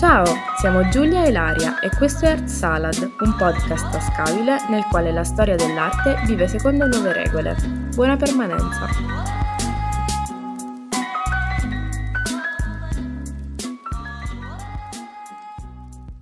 Ciao, siamo Giulia e Ilaria e questo è Artsalad, un podcast tascabile nel quale la storia dell'arte vive secondo nuove regole. Buona permanenza!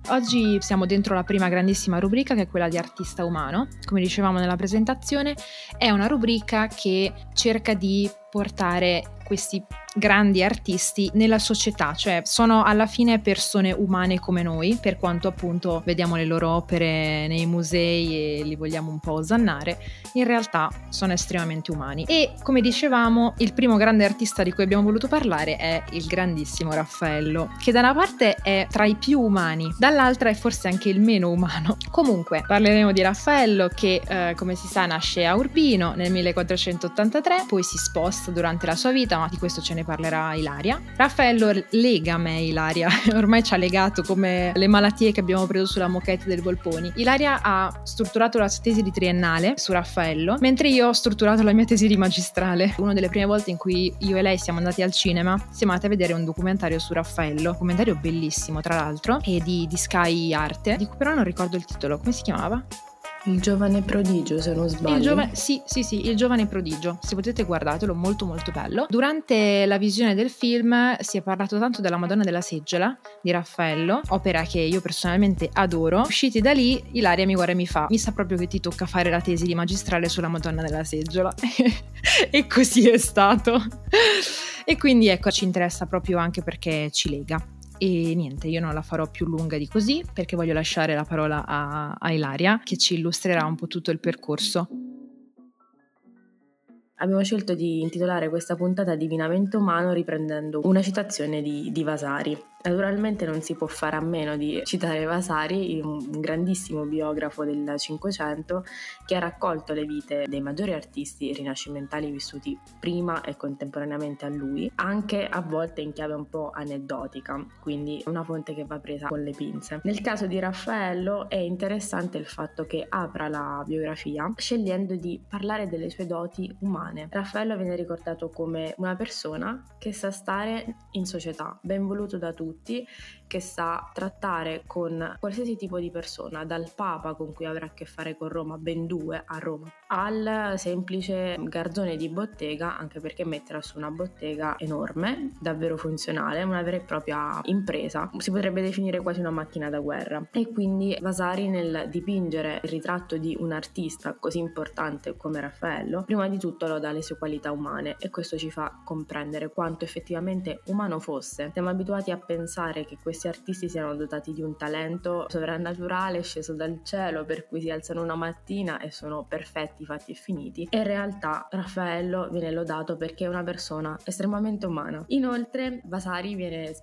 Oggi siamo dentro la prima grandissima rubrica che è quella di Artista Umano. Come dicevamo nella presentazione, è una rubrica che cerca di portare questi grandi artisti nella società, cioè sono alla fine persone umane come noi, per quanto appunto vediamo le loro opere nei musei e li vogliamo un po' osannare, in realtà sono estremamente umani. E come dicevamo, il primo grande artista di cui abbiamo voluto parlare è il grandissimo Raffaello, che da una parte è tra i più umani, dall'altra è forse anche il meno umano. Comunque parleremo di Raffaello che, come si sa, nasce a Urbino nel 1483, poi si sposta durante la sua vita, ma di questo ce ne parlerà Ilaria. Raffaello lega me Ilaria, ormai ci ha legato come le malattie che abbiamo preso sulla moquette del Volponi. Ilaria ha strutturato la sua tesi di triennale su Raffaello, mentre io ho strutturato la mia tesi di magistrale. Una delle prime volte in cui io e lei siamo andati al cinema, siamo andati a vedere un documentario su Raffaello, un documentario bellissimo tra l'altro, e di Sky Arte, di cui però non ricordo il titolo, come si chiamava? Il giovane prodigio, se non sbaglio. Sì, il giovane prodigio. Se potete guardatelo, molto molto bello. Durante la visione del film si è parlato tanto della Madonna della Seggiola di Raffaello, opera che io personalmente adoro. Usciti da lì, Ilaria mi guarda e mi fa: mi sa proprio che ti tocca fare la tesi di magistrale sulla Madonna della Seggiola. E così è stato. E quindi ecco, ci interessa proprio anche perché ci lega. E niente, io non la farò più lunga di così perché voglio lasciare la parola a Ilaria, che ci illustrerà un po' tutto il percorso. Abbiamo scelto di intitolare questa puntata Divinamente Umano riprendendo una citazione di Vasari. Naturalmente non si può fare a meno di citare Vasari, un grandissimo biografo del Cinquecento che ha raccolto le vite dei maggiori artisti rinascimentali vissuti prima e contemporaneamente a lui, anche a volte in chiave un po' aneddotica, quindi una fonte che va presa con le pinze. Nel caso di Raffaello è interessante il fatto che apra la biografia scegliendo di parlare delle sue doti umane. Raffaello viene ricordato come una persona che sa stare in società, ben voluto da tutti, che sa trattare con qualsiasi tipo di persona, dal Papa, con cui avrà a che fare con Roma, ben due a Roma, al semplice garzone di bottega, anche perché metterà su una bottega enorme, davvero funzionale, una vera e propria impresa, si potrebbe definire quasi una macchina da guerra. E quindi Vasari, nel dipingere il ritratto di un artista così importante come Raffaello, prima di tutto loda le sue qualità umane, e questo ci fa comprendere quanto effettivamente umano fosse. Siamo abituati a pensare che questi artisti siano dotati di un talento sovrannaturale sceso dal cielo, per cui si alzano una mattina e sono perfetti, fatti e finiti, e in realtà Raffaello viene lodato perché è una persona estremamente umana. Inoltre Vasari viene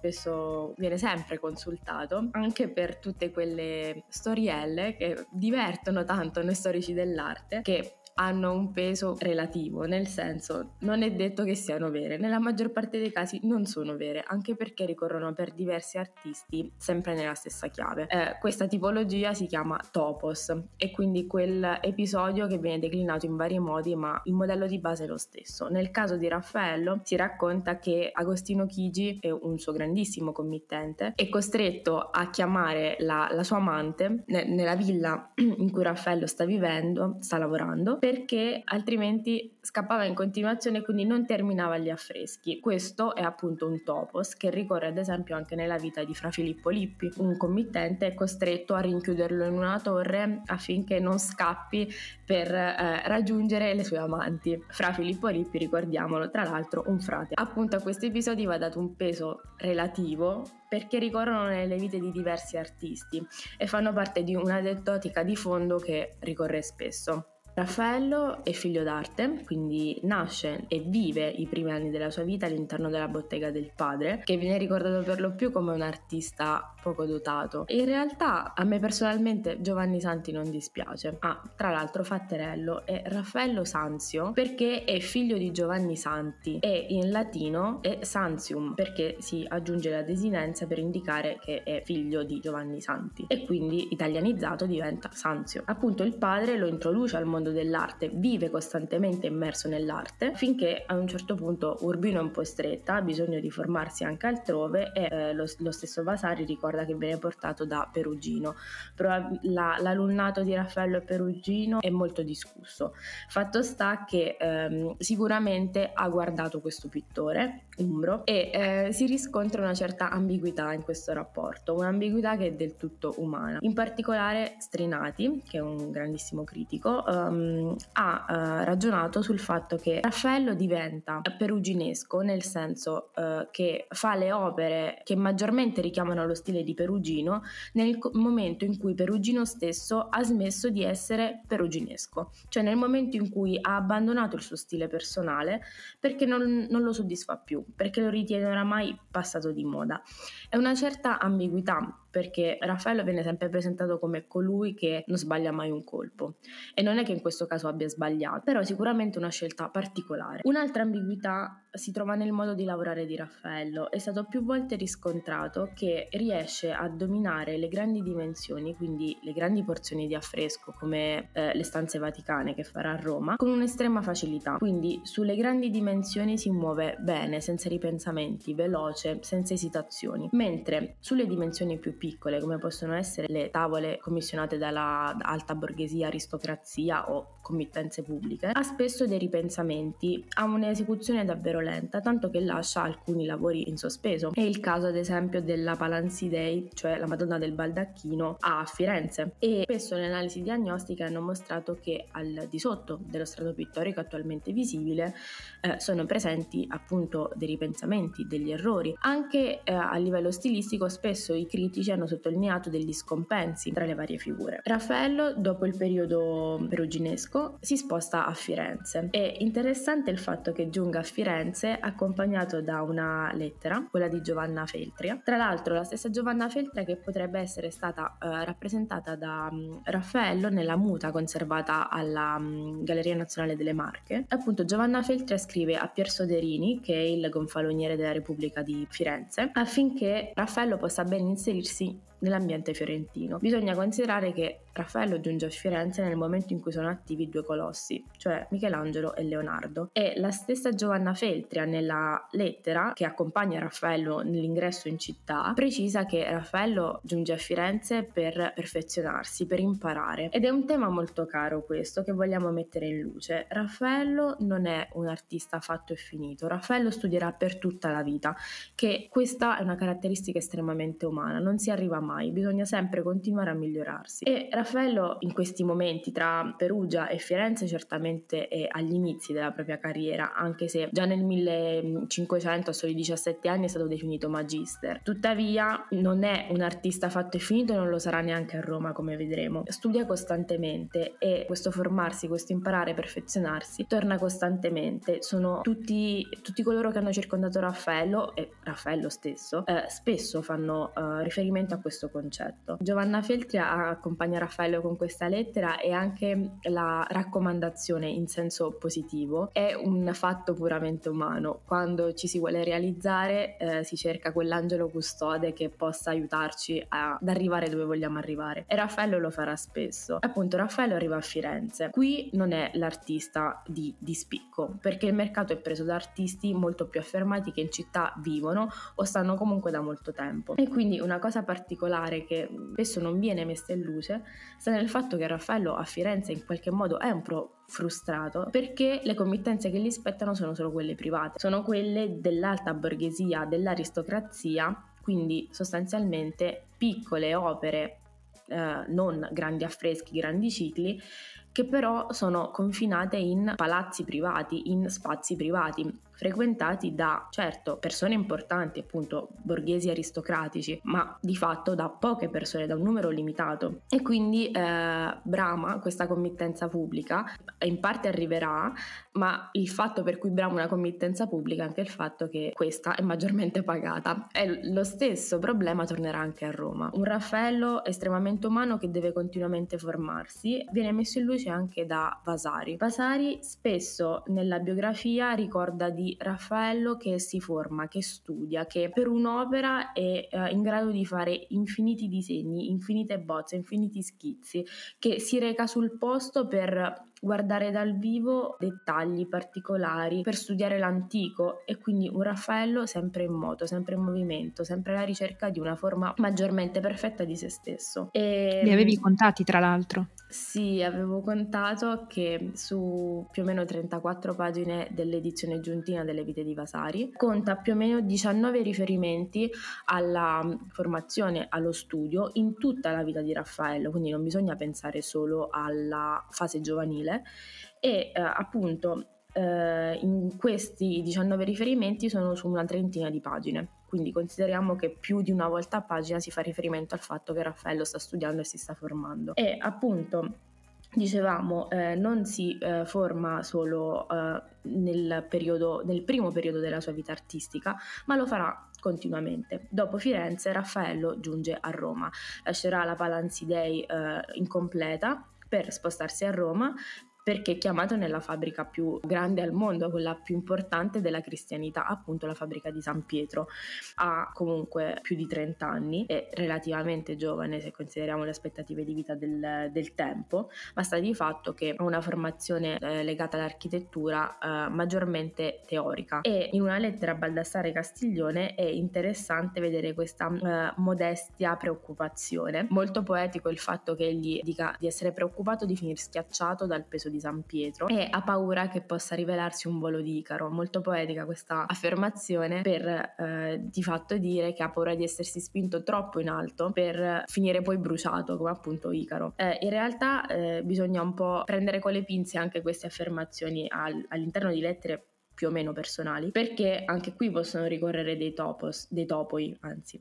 sempre consultato anche per tutte quelle storielle che divertono tanto noi storici dell'arte, che hanno un peso relativo, nel senso non è detto che siano vere, nella maggior parte dei casi non sono vere, anche perché ricorrono per diversi artisti sempre nella stessa chiave. Questa tipologia si chiama topos, e quindi quel episodio che viene declinato in vari modi ma il modello di base è lo stesso. Nel caso di Raffaello si racconta che Agostino Chigi, un suo grandissimo committente, è costretto a chiamare la sua amante nella villa in cui Raffaello sta lavorando, perché altrimenti scappava in continuazione e quindi non terminava gli affreschi. Questo è appunto un topos che ricorre ad esempio anche nella vita di Fra Filippo Lippi. Un committente è costretto a rinchiuderlo in una torre affinché non scappi per raggiungere le sue amanti. Fra Filippo Lippi, ricordiamolo, tra l'altro un frate. Appunto a questi episodi va dato un peso relativo perché ricorrono nelle vite di diversi artisti e fanno parte di un'aneddotica di fondo che ricorre spesso. Raffaello è figlio d'arte, quindi nasce e vive i primi anni della sua vita all'interno della bottega del padre, che viene ricordato per lo più come un artista poco dotato. In realtà a me personalmente Giovanni Santi non dispiace. Tra l'altro Fatterello è Raffaello Sanzio perché è figlio di Giovanni Santi, e in latino è Santium perché si aggiunge la desinenza per indicare che è figlio di Giovanni Santi, e quindi italianizzato diventa Sanzio. Appunto il padre lo introduce al mondo mondo dell'arte, vive costantemente immerso nell'arte, finché a un certo punto Urbino è un po' stretta, ha bisogno di formarsi anche altrove e lo stesso Vasari ricorda che viene portato da Perugino. Però l'alunnato di Raffaello e Perugino è molto discusso. Fatto sta che sicuramente ha guardato questo pittore, Umbro, e si riscontra una certa ambiguità in questo rapporto, un'ambiguità che è del tutto umana. In particolare Strinati, che è un grandissimo critico, ha ragionato sul fatto che Raffaello diventa peruginesco, nel senso che fa le opere che maggiormente richiamano lo stile di Perugino nel momento in cui Perugino stesso ha smesso di essere peruginesco, cioè nel momento in cui ha abbandonato il suo stile personale perché non lo soddisfa più, perché lo ritiene oramai passato di moda. È una certa ambiguità, perché Raffaello viene sempre presentato come colui che non sbaglia mai un colpo, e non è che in questo caso abbia sbagliato, però sicuramente una scelta particolare. Un'altra ambiguità si trova nel modo di lavorare di Raffaello. È stato più volte riscontrato che riesce a dominare le grandi dimensioni, quindi le grandi porzioni di affresco come le stanze vaticane che farà a Roma, con un'estrema facilità, quindi sulle grandi dimensioni si muove bene, senza ripensamenti, veloce, senza esitazioni, mentre sulle dimensioni più piccole, come possono essere le tavole commissionate dalla alta borghesia, aristocrazia o committenze pubbliche, ha spesso dei ripensamenti, ha un'esecuzione davvero lenta, tanto che lascia alcuni lavori in sospeso. È il caso ad esempio della Pala Ansidei, cioè la Madonna del Baldacchino a Firenze, e spesso le analisi diagnostiche hanno mostrato che al di sotto dello strato pittorico attualmente visibile sono presenti appunto dei ripensamenti, degli errori. Anche a livello stilistico spesso i critici hanno sottolineato degli scompensi tra le varie figure. Raffaello, dopo il periodo peruginesco, si sposta a Firenze. È interessante il fatto che giunga a Firenze accompagnato da una lettera, quella di Giovanna Feltria. Tra l'altro la stessa Giovanna Feltria che potrebbe essere stata rappresentata da Raffaello nella muta conservata alla Galleria Nazionale delle Marche. Appunto Giovanna Feltria scrive a Pier Soderini, che è il gonfaloniere della Repubblica di Firenze, affinché Raffaello possa ben inserirsi nell'ambiente fiorentino. Bisogna considerare che Raffaello giunge a Firenze nel momento in cui sono attivi due colossi, cioè Michelangelo e Leonardo, e la stessa Giovanna Feltria nella lettera che accompagna Raffaello nell'ingresso in città precisa che Raffaello giunge a Firenze per perfezionarsi, per imparare, ed è un tema molto caro questo che vogliamo mettere in luce. Raffaello non è un artista fatto e finito, Raffaello studierà per tutta la vita, che questa è una caratteristica estremamente umana, non si arriva mai, bisogna sempre continuare a migliorarsi, e Raffaello in questi momenti tra Perugia e Firenze certamente è agli inizi della propria carriera, anche se già nel 1500 a soli 17 anni è stato definito magister. Tuttavia non è un artista fatto e finito e non lo sarà neanche a Roma, come vedremo. Studia costantemente e questo formarsi, questo imparare, perfezionarsi torna costantemente. Sono tutti coloro che hanno circondato Raffaello e Raffaello stesso spesso fanno riferimento a questo concetto. Giovanna Feltria accompagna Raffaello con questa lettera, e anche la raccomandazione in senso positivo è un fatto puramente umano. Quando ci si vuole realizzare si cerca quell'angelo custode che possa aiutarci ad arrivare dove vogliamo arrivare, e Raffaello lo farà spesso. Appunto Raffaello arriva a Firenze, qui non è l'artista di spicco, perché il mercato è preso da artisti molto più affermati che in città vivono o stanno comunque da molto tempo, e quindi una cosa particolare che spesso non viene messa in luce sta nel fatto che Raffaello a Firenze in qualche modo è un po' frustrato, perché le committenze che gli spettano sono solo quelle private, sono quelle dell'alta borghesia, dell'aristocrazia, quindi sostanzialmente piccole opere, non grandi affreschi, grandi cicli, che però sono confinate in palazzi privati, in spazi privati, frequentati da, certo, persone importanti, appunto borghesi aristocratici, ma di fatto da poche persone, da un numero limitato. E quindi brama questa committenza pubblica, in parte arriverà, ma il fatto per cui brama una committenza pubblica è anche il fatto che questa è maggiormente pagata. E lo stesso problema tornerà anche a Roma. Un Raffaello estremamente umano che deve continuamente formarsi viene messo in luce invece anche da Vasari. Vasari spesso nella biografia ricorda di Raffaello che si forma, che studia, che per un'opera è in grado di fare infiniti disegni, infinite bozze, infiniti schizzi, che si reca sul posto per guardare dal vivo dettagli particolari, per studiare l'antico, e quindi un Raffaello sempre in moto, sempre in movimento, sempre alla ricerca di una forma maggiormente perfetta di se stesso. E li avevi contati, tra l'altro? Sì, avevo contato che su più o meno 34 pagine dell'edizione giuntina delle vite di Vasari conta più o meno 19 riferimenti alla formazione, allo studio in tutta la vita di Raffaello, quindi non bisogna pensare solo alla fase giovanile e in questi 19 riferimenti sono su una trentina di pagine. Quindi consideriamo che più di una volta a pagina si fa riferimento al fatto che Raffaello sta studiando e si sta formando. E appunto, dicevamo, non si forma solo nel primo periodo della sua vita artistica, ma lo farà continuamente. Dopo Firenze, Raffaello giunge a Roma, lascerà la Pala Ansidei incompleta per spostarsi a Roma, perché è chiamato nella fabbrica più grande al mondo, quella più importante della cristianità, appunto la fabbrica di San Pietro. Ha comunque più di 30 anni, è relativamente giovane se consideriamo le aspettative di vita del tempo, ma sta di fatto che ha una formazione legata all'architettura maggiormente teorica. E in una lettera a Baldassare Castiglione è interessante vedere questa modestia preoccupazione. Molto poetico il fatto che egli dica di essere preoccupato di finir schiacciato dal peso di San Pietro e ha paura che possa rivelarsi un volo di Icaro. Molto poetica questa affermazione per di fatto dire che ha paura di essersi spinto troppo in alto per finire poi bruciato come appunto Icaro. In realtà bisogna un po' prendere con le pinze anche queste affermazioni all'interno di lettere più o meno personali, perché anche qui possono ricorrere dei topoi,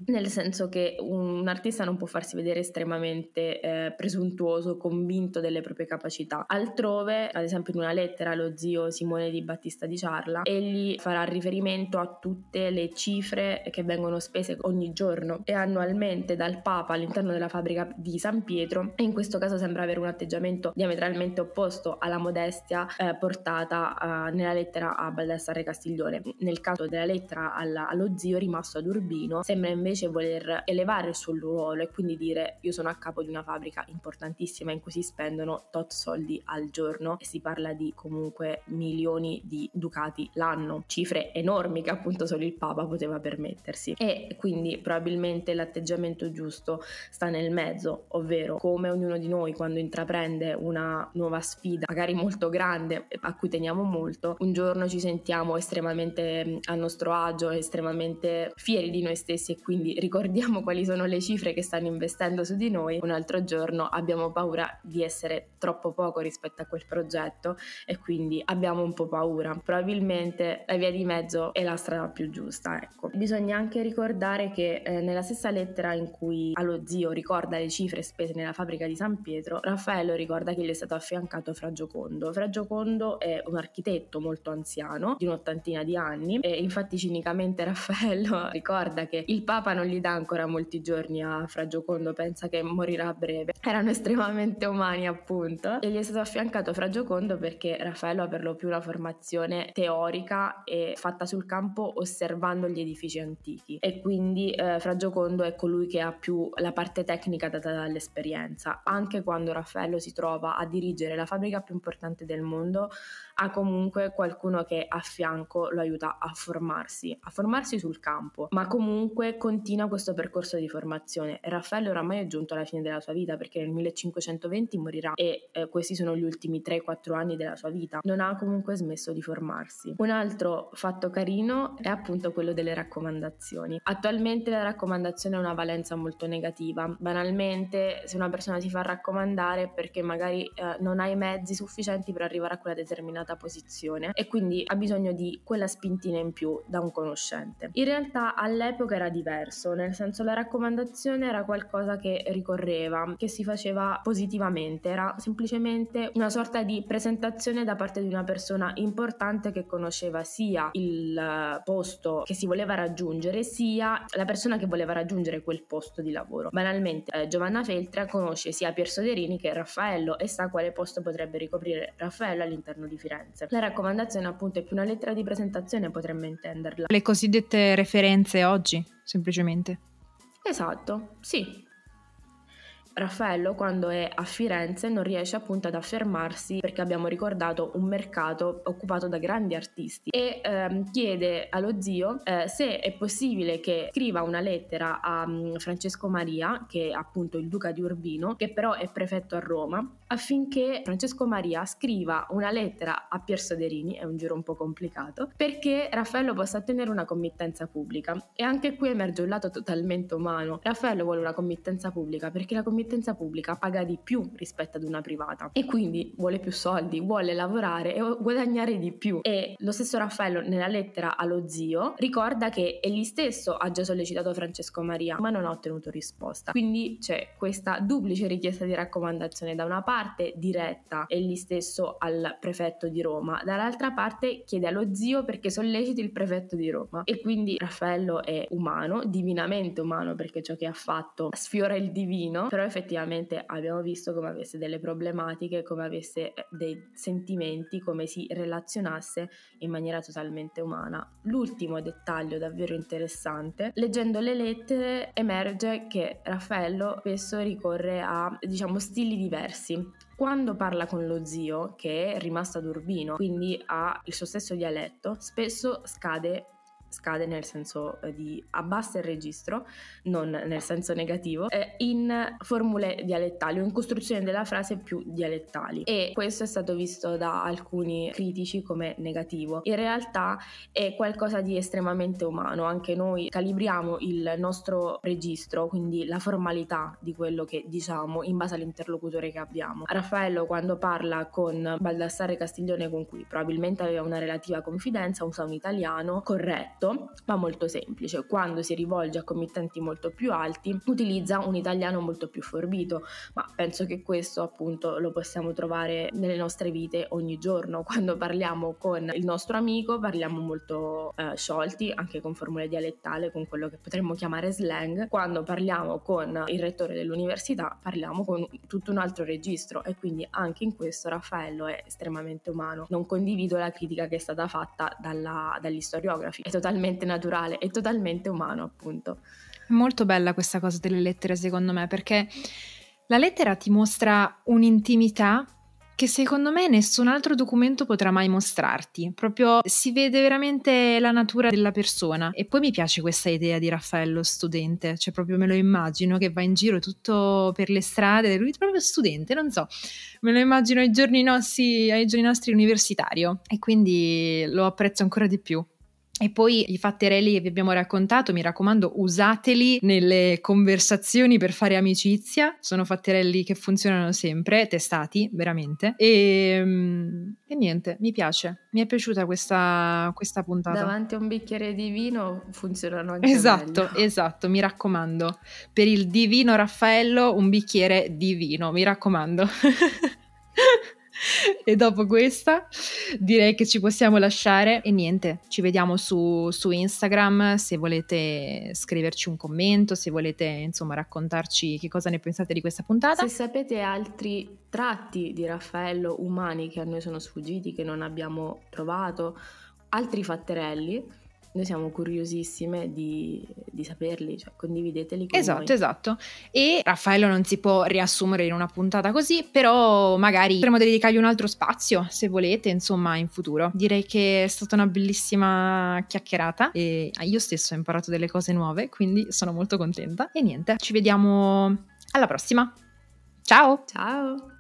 nel senso che un artista non può farsi vedere estremamente presuntuoso, convinto delle proprie capacità. Altrove, ad esempio in una lettera allo zio Simone di Battista di Ciarla, egli farà riferimento a tutte le cifre che vengono spese ogni giorno e annualmente dal Papa all'interno della fabbrica di San Pietro, e in questo caso sembra avere un atteggiamento diametralmente opposto alla modestia portata nella lettera a Baldassare Castiglione. Nel caso della lettera allo zio rimasto ad Urbino, sembra invece voler elevare il suo ruolo e quindi dire: io sono a capo di una fabbrica importantissima in cui si spendono tot soldi al giorno, e si parla di comunque milioni di ducati l'anno, cifre enormi che appunto solo il Papa poteva permettersi. E quindi probabilmente l'atteggiamento giusto sta nel mezzo, ovvero come ognuno di noi quando intraprende una nuova sfida, magari molto grande, a cui teniamo molto, un giorno ci sentiamo estremamente a nostro agio, estremamente fieri di noi stessi e quindi ricordiamo quali sono le cifre che stanno investendo su di noi. Un altro giorno abbiamo paura di essere troppo poco rispetto a quel progetto e quindi abbiamo un po' paura. Probabilmente la via di mezzo è la strada più giusta, ecco. Bisogna anche ricordare che nella stessa lettera in cui allo zio ricorda le cifre spese nella fabbrica di San Pietro, Raffaello ricorda che gli è stato affiancato Fra Giocondo. Fra Giocondo è un architetto molto anziano, di un'ottantina di anni, e infatti cinicamente Raffaello ricorda che il Papa non gli dà ancora molti giorni a Fra Giocondo, pensa che morirà a breve. Erano estremamente umani, appunto, e gli è stato affiancato Fra Giocondo perché Raffaello ha per lo più una formazione teorica e fatta sul campo osservando gli edifici antichi, e quindi Fra Giocondo è colui che ha più la parte tecnica data dall'esperienza. Anche quando Raffaello si trova a dirigere la fabbrica più importante del mondo, ha comunque qualcuno che a fianco lo aiuta a formarsi sul campo, ma comunque continua questo percorso di formazione. Raffaello oramai è giunto alla fine della sua vita, perché nel 1520 morirà, e questi sono gli ultimi 3-4 anni della sua vita. Non ha comunque smesso di formarsi. Un altro fatto carino è appunto quello delle raccomandazioni. Attualmente la raccomandazione ha una valenza molto negativa. Banalmente, se una persona si fa raccomandare perché magari non ha i mezzi sufficienti per arrivare a quella determinata posizione, e quindi ha bisogno di quella spintina in più da un conoscente. In realtà all'epoca era diverso, nel senso la raccomandazione era qualcosa che ricorreva, che si faceva positivamente, era semplicemente una sorta di presentazione da parte di una persona importante che conosceva sia il posto che si voleva raggiungere, sia la persona che voleva raggiungere quel posto di lavoro. Banalmente Giovanna Feltria conosce sia Pier Soderini che Raffaello e sa quale posto potrebbe ricoprire Raffaello all'interno di Firenze. La raccomandazione appunto è più una lettera di presentazione, potremmo intenderla. Le cosiddette referenze oggi, semplicemente. Esatto, sì. Raffaello quando è a Firenze non riesce appunto ad affermarsi perché abbiamo ricordato un mercato occupato da grandi artisti e chiede allo zio se è possibile che scriva una lettera a Francesco Maria, che è appunto il duca di Urbino, che però è prefetto a Roma, affinché Francesco Maria scriva una lettera a Pier Soderini, è un giro un po' complicato, perché Raffaello possa ottenere una committenza pubblica. E anche qui emerge un lato totalmente umano. Raffaello vuole una committenza pubblica perché la committenza pubblica paga di più rispetto ad una privata e quindi vuole più soldi, vuole lavorare e guadagnare di più. E lo stesso Raffaello nella lettera allo zio ricorda che egli stesso ha già sollecitato Francesco Maria ma non ha ottenuto risposta, quindi c'è questa duplice richiesta di raccomandazione: da una parte diretta egli stesso al prefetto di Roma, dall'altra parte chiede allo zio perché solleciti il prefetto di Roma. E quindi Raffaello è umano, divinamente umano, perché ciò che ha fatto sfiora il divino, però effettivamente abbiamo visto come avesse delle problematiche, come avesse dei sentimenti, come si relazionasse in maniera totalmente umana. L'ultimo dettaglio davvero interessante: leggendo le lettere emerge che Raffaello spesso ricorre a, stili diversi. Quando parla con lo zio, che è rimasto ad Urbino, quindi ha il suo stesso dialetto, spesso scade nel senso di abbassa il registro, non nel senso negativo, in formule dialettali o in costruzione della frase più dialettali, e questo è stato visto da alcuni critici come negativo. In realtà è qualcosa di estremamente umano, anche noi calibriamo il nostro registro, quindi la formalità di quello che diciamo in base all'interlocutore che abbiamo. Raffaello quando parla con Baldassare Castiglione, con cui probabilmente aveva una relativa confidenza, usa un italiano corretto ma molto semplice. Quando si rivolge a committenti molto più alti utilizza un italiano molto più forbito, ma penso che questo appunto lo possiamo trovare nelle nostre vite ogni giorno. Quando parliamo con il nostro amico parliamo molto sciolti, anche con formule dialettali, con quello che potremmo chiamare slang. Quando parliamo con il rettore dell'università parliamo con tutto un altro registro, e quindi anche in questo Raffaello è estremamente umano. Non condivido la critica che è stata fatta dagli storiografi, è totalmente naturale e totalmente umano, appunto. È molto bella questa cosa delle lettere, secondo me, perché la lettera ti mostra un'intimità che secondo me nessun altro documento potrà mai mostrarti. Proprio si vede veramente la natura della persona. E poi mi piace questa idea di Raffaello studente, cioè proprio me lo immagino che va in giro tutto per le strade, lui proprio studente, non so, me lo immagino ai giorni nostri universitario, e quindi lo apprezzo ancora di più. E poi i fatterelli che vi abbiamo raccontato, mi raccomando, usateli nelle conversazioni per fare amicizia, sono fatterelli che funzionano sempre, testati veramente, e niente, mi piace, mi è piaciuta questa puntata. Davanti a un bicchiere di vino funzionano anche esatto, meglio. Esatto, mi raccomando, per il divino Raffaello un bicchiere di vino, mi raccomando. E dopo questa direi che ci possiamo lasciare, e niente, ci vediamo su Instagram. Se volete scriverci un commento, se volete insomma raccontarci che cosa ne pensate di questa puntata, se sapete altri tratti di Raffaello umani che a noi sono sfuggiti, che non abbiamo trovato, altri fatterelli. Noi siamo curiosissime di saperli, cioè condivideteli con noi. Esatto. E Raffaello non si può riassumere in una puntata così, però magari potremo dedicargli un altro spazio, se volete, insomma, in futuro. Direi che è stata una bellissima chiacchierata e io stesso ho imparato delle cose nuove, quindi sono molto contenta. E niente, ci vediamo alla prossima. Ciao! Ciao!